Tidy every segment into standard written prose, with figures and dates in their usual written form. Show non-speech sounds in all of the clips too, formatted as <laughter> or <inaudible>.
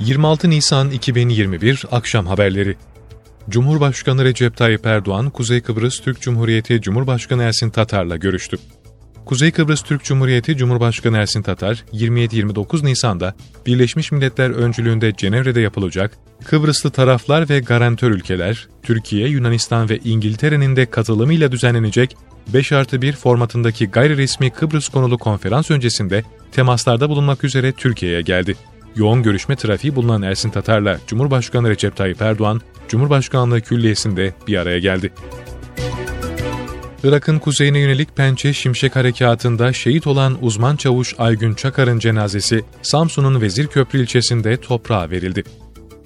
26 Nisan 2021 Akşam Haberleri. Cumhurbaşkanı Recep Tayyip Erdoğan, Kuzey Kıbrıs Türk Cumhuriyeti Cumhurbaşkanı Ersin Tatar'la görüştü. Kuzey Kıbrıs Türk Cumhuriyeti Cumhurbaşkanı Ersin Tatar, 27-29 Nisan'da Birleşmiş Milletler öncülüğünde Cenevre'de yapılacak Kıbrıslı taraflar ve garantör ülkeler, Türkiye, Yunanistan ve İngiltere'nin de katılımıyla düzenlenecek 5+1 formatındaki gayri resmi Kıbrıs konulu konferans öncesinde temaslarda bulunmak üzere Türkiye'ye geldi. Yoğun görüşme trafiği bulunan Ersin Tatar'la Cumhurbaşkanı Recep Tayyip Erdoğan, Cumhurbaşkanlığı Külliyesi'nde bir araya geldi. Irak'ın kuzeyine yönelik Pençe Şimşek harekatında şehit olan uzman çavuş Aygün Çakar'ın cenazesi Samsun'un Vezirköprü ilçesinde toprağa verildi.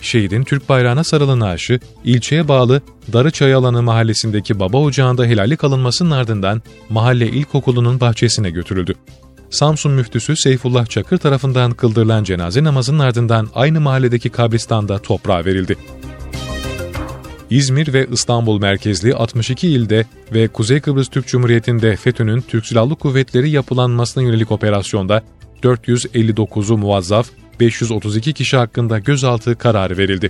Şehidin Türk bayrağına sarılı naaşı, ilçeye bağlı Darıçayalanı mahallesindeki baba ocağında helallik alınmasının ardından mahalle ilkokulunun bahçesine götürüldü. Samsun müftüsü Seyfullah Çakır tarafından kıldırılan cenaze namazının ardından aynı mahalledeki kabristanda toprağa verildi. İzmir ve İstanbul merkezli 62 ilde ve Kuzey Kıbrıs Türk Cumhuriyeti'nde FETÖ'nün Türk Silahlı Kuvvetleri yapılanmasına yönelik operasyonda 459'u muvazzaf, 532 kişi hakkında gözaltı kararı verildi.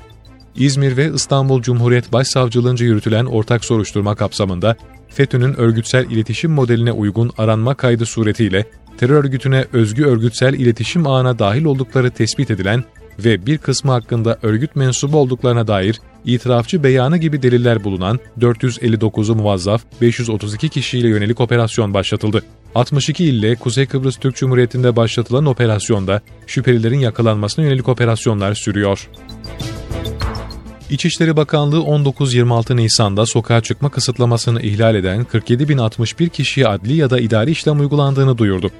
İzmir ve İstanbul Cumhuriyet Başsavcılığınca yürütülen ortak soruşturma kapsamında FETÖ'nün örgütsel iletişim modeline uygun aranma kaydı suretiyle terör örgütüne özgü örgütsel iletişim ağına dahil oldukları tespit edilen ve bir kısmı hakkında örgüt mensubu olduklarına dair itirafçı beyanı gibi deliller bulunan 459'u muvazzaf 532 kişiyle yönelik operasyon başlatıldı. 62 ille Kuzey Kıbrıs Türk Cumhuriyeti'nde başlatılan operasyonda şüphelilerin yakalanmasına yönelik operasyonlar sürüyor. İçişleri Bakanlığı 19-26 Nisan'da sokağa çıkma kısıtlamasını ihlal eden 47.061 kişiye adli ya da idari işlem uygulandığını duyurdu.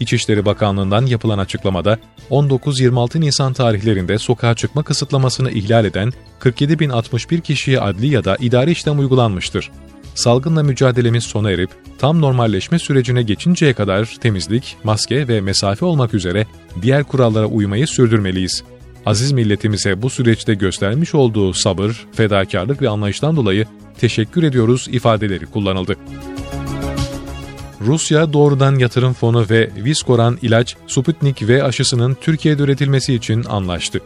İçişleri Bakanlığı'ndan yapılan açıklamada 19-26 Nisan tarihlerinde sokağa çıkma kısıtlamasını ihlal eden 47.061 kişiye adli ya da idari işlem uygulanmıştır. Salgınla mücadelemiz sona erip tam normalleşme sürecine geçinceye kadar temizlik, maske ve mesafe olmak üzere diğer kurallara uymayı sürdürmeliyiz. Aziz milletimize bu süreçte göstermiş olduğu sabır, fedakarlık ve anlayıştan dolayı teşekkür ediyoruz ifadeleri kullanıldı. Rusya Doğrudan Yatırım Fonu ve Viskoran İlaç, Sputnik V aşısının Türkiye'de üretilmesi için anlaştı.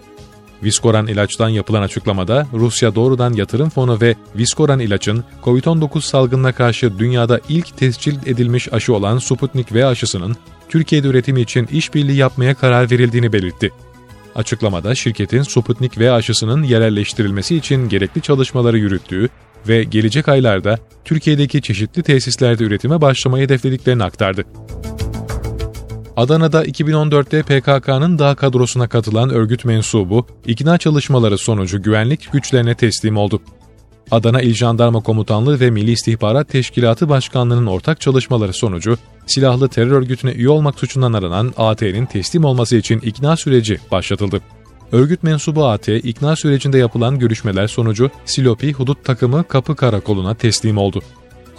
Viskoran İlaç'tan yapılan açıklamada, Rusya Doğrudan Yatırım Fonu ve Viskoran İlaç'ın COVID-19 salgınına karşı dünyada ilk tescil edilmiş aşı olan Sputnik V aşısının Türkiye'de üretimi için işbirliği yapmaya karar verildiğini belirtti. Açıklamada şirketin Sputnik V aşısının yerelleştirilmesi için gerekli çalışmaları yürüttüğü ve gelecek aylarda Türkiye'deki çeşitli tesislerde üretime başlamayı hedeflediklerini aktardı. Adana'da 2014'te PKK'nın dağ kadrosuna katılan örgüt mensubu, ikna çalışmaları sonucu güvenlik güçlerine teslim oldu. Adana İl Jandarma Komutanlığı ve Milli İstihbarat Teşkilatı Başkanlığı'nın ortak çalışmaları sonucu, silahlı terör örgütüne üye olmak suçundan aranan AT'nin teslim olması için ikna süreci başlatıldı. Örgüt mensubu AT, ikna sürecinde yapılan görüşmeler sonucu Silopi Hudut Takımı Kapı Karakolu'na teslim oldu.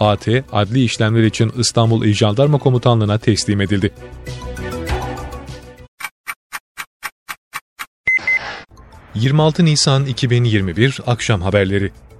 AT, adli işlemler için İstanbul İl Jandarma Komutanlığı'na teslim edildi. <laughs> 26 Nisan 2021 Akşam Haberleri.